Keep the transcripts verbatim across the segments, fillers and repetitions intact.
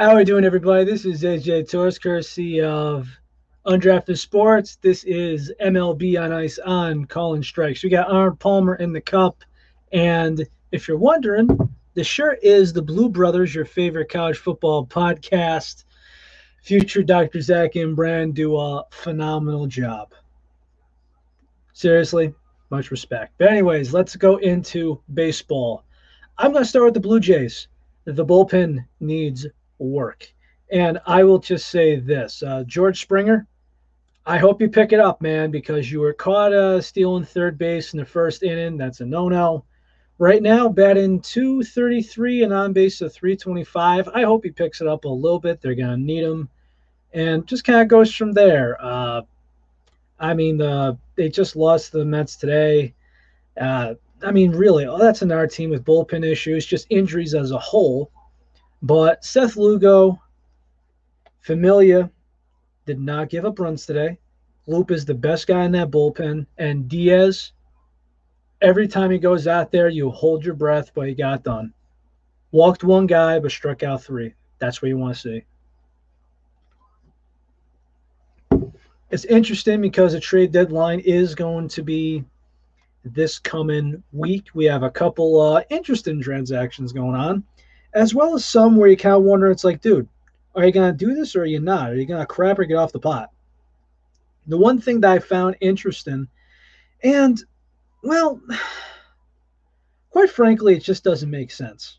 How are we doing, everybody? This is A J Torres, courtesy of Undrafted Sports. This is M L B on Ice on Calling Strikes. We got Arnold Palmer in the cup. And if you're wondering, the shirt is the Blue Brothers, your favorite college football podcast. Future Doctor Zach and Brand do a phenomenal job. Seriously, much respect. But anyways, let's go into baseball. I'm going to start with the Blue Jays. The bullpen needs work. And I will just say this, uh, George Springer, I hope you pick it up, man, because you were caught uh, stealing third base in the first inning. That's a no-no. Right now, batting two thirty-three and on base of three twenty-five. I hope he picks it up a little bit. They're going to need him. And just kind of goes from there. Uh, I mean, uh, they just lost to the Mets today. Uh, I mean, really, oh, that's another team with bullpen issues, just injuries as a whole. But Seth Lugo, Familia did not give up runs today. Loop is the best guy in that bullpen. And Diaz, every time he goes out there, you hold your breath, but he got done. Walked one guy, but struck out three. That's what you want to see. It's interesting because the trade deadline is going to be this coming week. We have a couple uh, interesting transactions going on, as well as some where you kind of wonder, it's like, dude, are you going to do this or are you not? Are you going to crap or get off the pot? The one thing that I found interesting, and, well, quite frankly, it just doesn't make sense.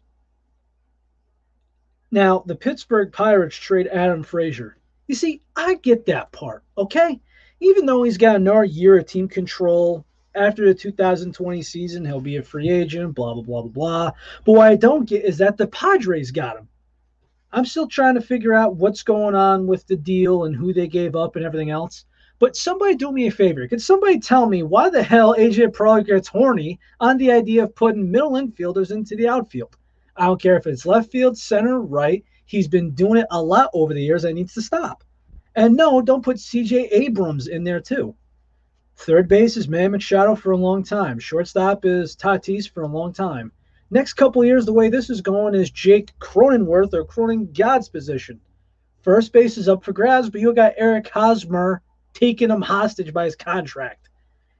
Now, the Pittsburgh Pirates trade Adam Frazier. You see, I get that part, okay? Even though he's got another year of team control, after the two thousand twenty season, he'll be a free agent, blah, blah, blah, blah, blah. But what I don't get is that the Padres got him. I'm still trying to figure out what's going on with the deal and who they gave up and everything else. But somebody do me a favor. Could somebody tell me why the hell A J. Preller gets horny on the idea of putting middle infielders into the outfield? I don't care if it's left field, center, right. He's been doing it a lot over the years. That needs to stop. And no, don't put C J. Abrams in there too. Third base is Mamet Shadow for a long time. Shortstop is Tatis for a long time. Next couple of years, the way this is going is Jake Cronenworth or Cronin God's position. First base is up for grabs, but you got Eric Hosmer taking him hostage by his contract.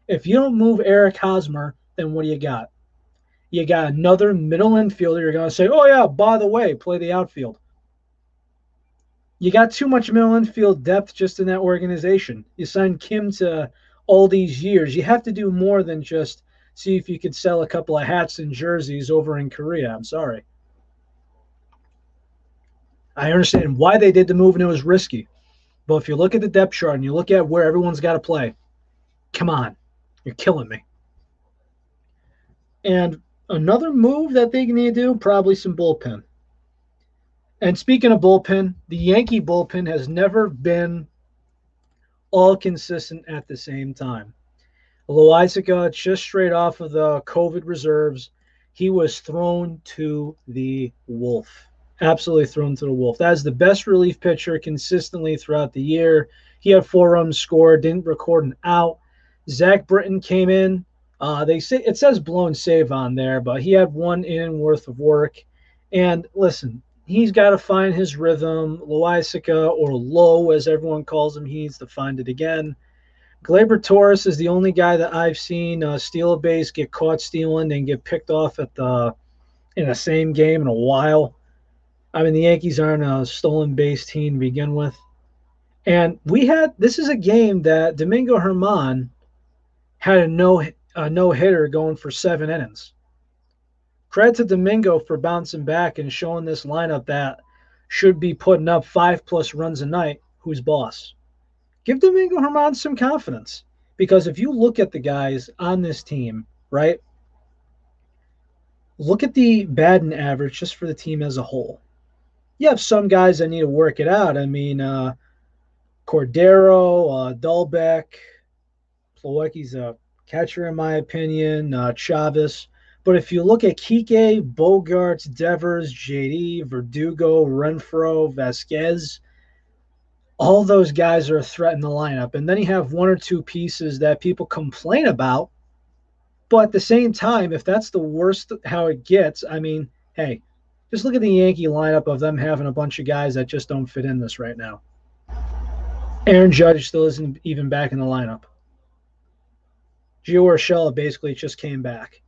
If you don't move Eric Hosmer, then what do you got? You got another middle infielder. You're going to say, oh, yeah, by the way, play the outfield. You got too much middle infield depth just in that organization. You signed Kim to all these years. You have to do more than just see if you could sell a couple of hats and jerseys over in Korea. I'm sorry. I understand why they did the move and it was risky. But if you look at the depth chart and you look at where everyone's got to play, come on, you're killing me. And another move that they need to do, probably some bullpen. And speaking of bullpen, the Yankee bullpen has never been all consistent at the same time. Aloisica, just straight off of the COVID reserves, he was thrown to the wolf. Absolutely thrown to the wolf. That is the best relief pitcher consistently throughout the year. He had four runs scored, didn't record an out. Zach Britton came in. Uh, they say it says blown save on there, but he had one inning worth of work. And listen, he's got to find his rhythm. Aloisica, or Lowe, as everyone calls him, he needs to find it again. Gleyber Torres is the only guy that I've seen uh, steal a base, get caught stealing, and get picked off at the in the same game in a while. I mean, the Yankees aren't a stolen base team to begin with. And we had this is a game that Domingo German had a no a no hitter going for seven innings. Credit to Domingo for bouncing back and showing this lineup that should be putting up five plus runs a night. Who's boss? Give Domingo German some confidence, because if you look at the guys on this team, right, look at the batting average just for the team as a whole. You have some guys that need to work it out. I mean, uh, Cordero, uh, Dahlbeck, Plawecki's a catcher in my opinion, uh, Chavez. But if you look at Kike, Bogarts, Devers, J D, Verdugo, Renfro, Vasquez, all those guys are a threat in the lineup. And then you have one or two pieces that people complain about. But at the same time, if that's the worst how it gets, I mean, hey, just look at the Yankee lineup of them having a bunch of guys that just don't fit in this right now. Aaron Judge still isn't even back in the lineup. Gio Urshela basically just came back.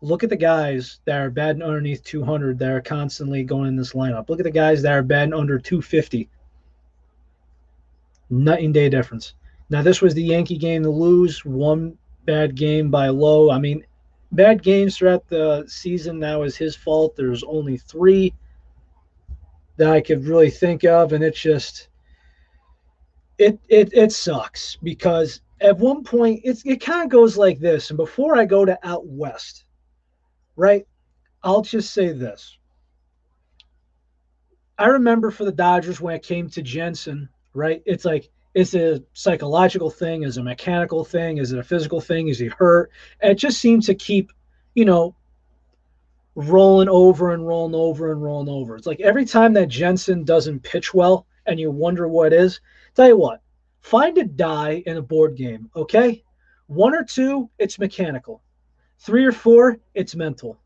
Look at the guys that are batting underneath two hundred that are constantly going in this lineup. Look at the guys that are batting under two fifty. Night and day difference. Now, this was the Yankee game to lose. One bad game by Lowe. I mean, bad games throughout the season, that was his fault. There's only three that I could really think of, and it's just it it it sucks because at one point it's, it kind of goes like this. And before I go to out west, right, I'll just say this. I remember for the Dodgers when it came to Jensen, right, it's like, it's a psychological thing, is a mechanical thing, is it a physical thing, is he hurt? And it just seems to keep, you know, rolling over and rolling over and rolling over. It's like every time that Jensen doesn't pitch well and you wonder what it is, tell you what, find a die in a board game, okay? One or two, it's mechanical. Three or four, it's mental.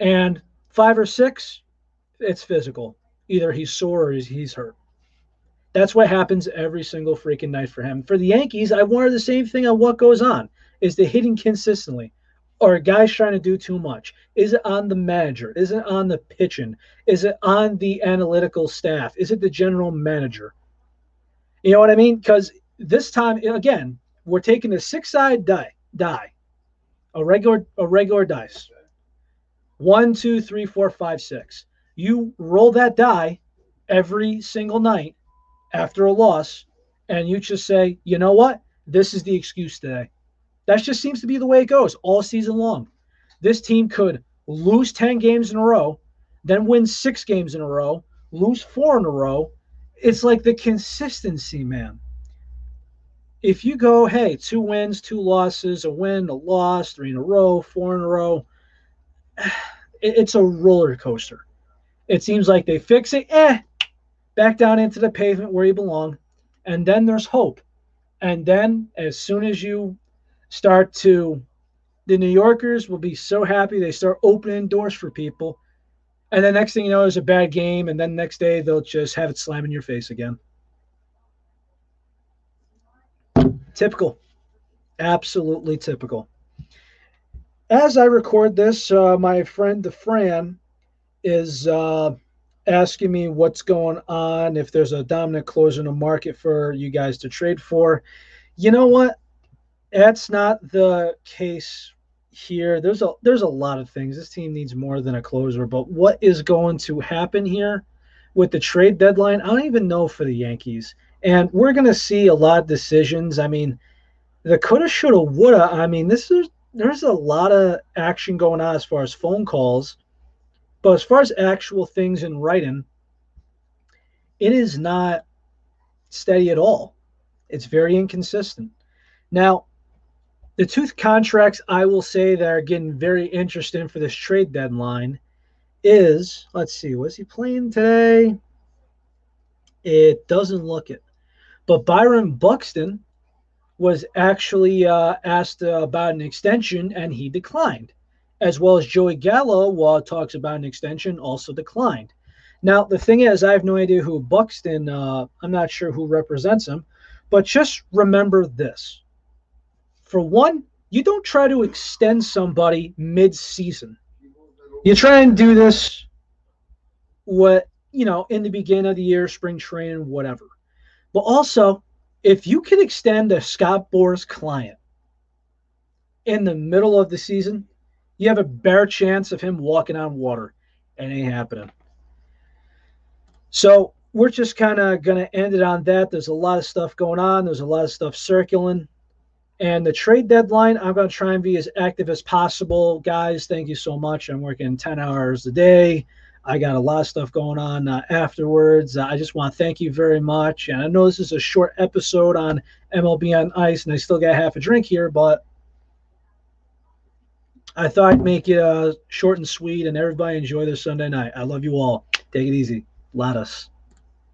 And five or six, it's physical. Either he's sore or he's hurt. That's what happens every single freaking night for him. For the Yankees, I wonder the same thing on what goes on. Is the hitting consistently? Are guys trying to do too much? Is it on the manager? Is it on the pitching? Is it on the analytical staff? Is it the general manager? You know what I mean? Because this time, again, we're taking a six-sided die, die, a regular, a regular dice. One, two, three, four, five, six. You roll that die every single night after a loss, and you just say, you know what? This is the excuse today. That just seems to be the way it goes all season long. This team could lose ten games in a row, then win six games in a row, lose four in a row. It's like the consistency, man. If you go, hey, two wins, two losses, a win, a loss, three in a row, four in a row, it's a roller coaster. It seems like they fix it, eh, back down into the pavement where you belong, and then there's hope. And then as soon as you start to, the New Yorkers will be so happy they start opening doors for people. And the next thing you know is a bad game, and then next day they'll just have it slam in your face again. Typical. Absolutely typical. As I record this, uh, my friend the Fran is uh, asking me what's going on, if there's a dominant closer in the market for you guys to trade for. You know what? That's not the case here. There's a there's a lot of things. This team needs more than a closer, but what is going to happen here with the trade deadline? I don't even know for the Yankees. And we're going to see a lot of decisions. I mean, the coulda, shoulda, woulda. I mean, this is there's a lot of action going on as far as phone calls. But as far as actual things in writing, it is not steady at all. It's very inconsistent. Now, the two contracts I will say that are getting very interesting for this trade deadline is, let's see, was he playing today? It doesn't look it. But Byron Buxton was actually uh, asked uh, about an extension, and he declined. As well as Joey Gallo uh, talks about an extension, also declined. Now, the thing is, I have no idea who Buxton, uh, I'm not sure who represents him, but just remember this. For one, you don't try to extend somebody mid-season. You try and do this what you know in the beginning of the year, spring training, whatever. But also, if you can extend a Scott Boras client in the middle of the season, you have a bare chance of him walking on water. It ain't happening. So we're just kind of going to end it on that. There's a lot of stuff going on. There's a lot of stuff circling. And the trade deadline, I'm going to try and be as active as possible. Guys, thank you so much. I'm working ten hours a day. I got a lot of stuff going on uh, afterwards. I just want to thank you very much. And I know this is a short episode on M L B on Ice, and I still got half a drink here, but I thought I'd make it uh, short and sweet, and everybody enjoy their Sunday night. I love you all. Take it easy. Lattice.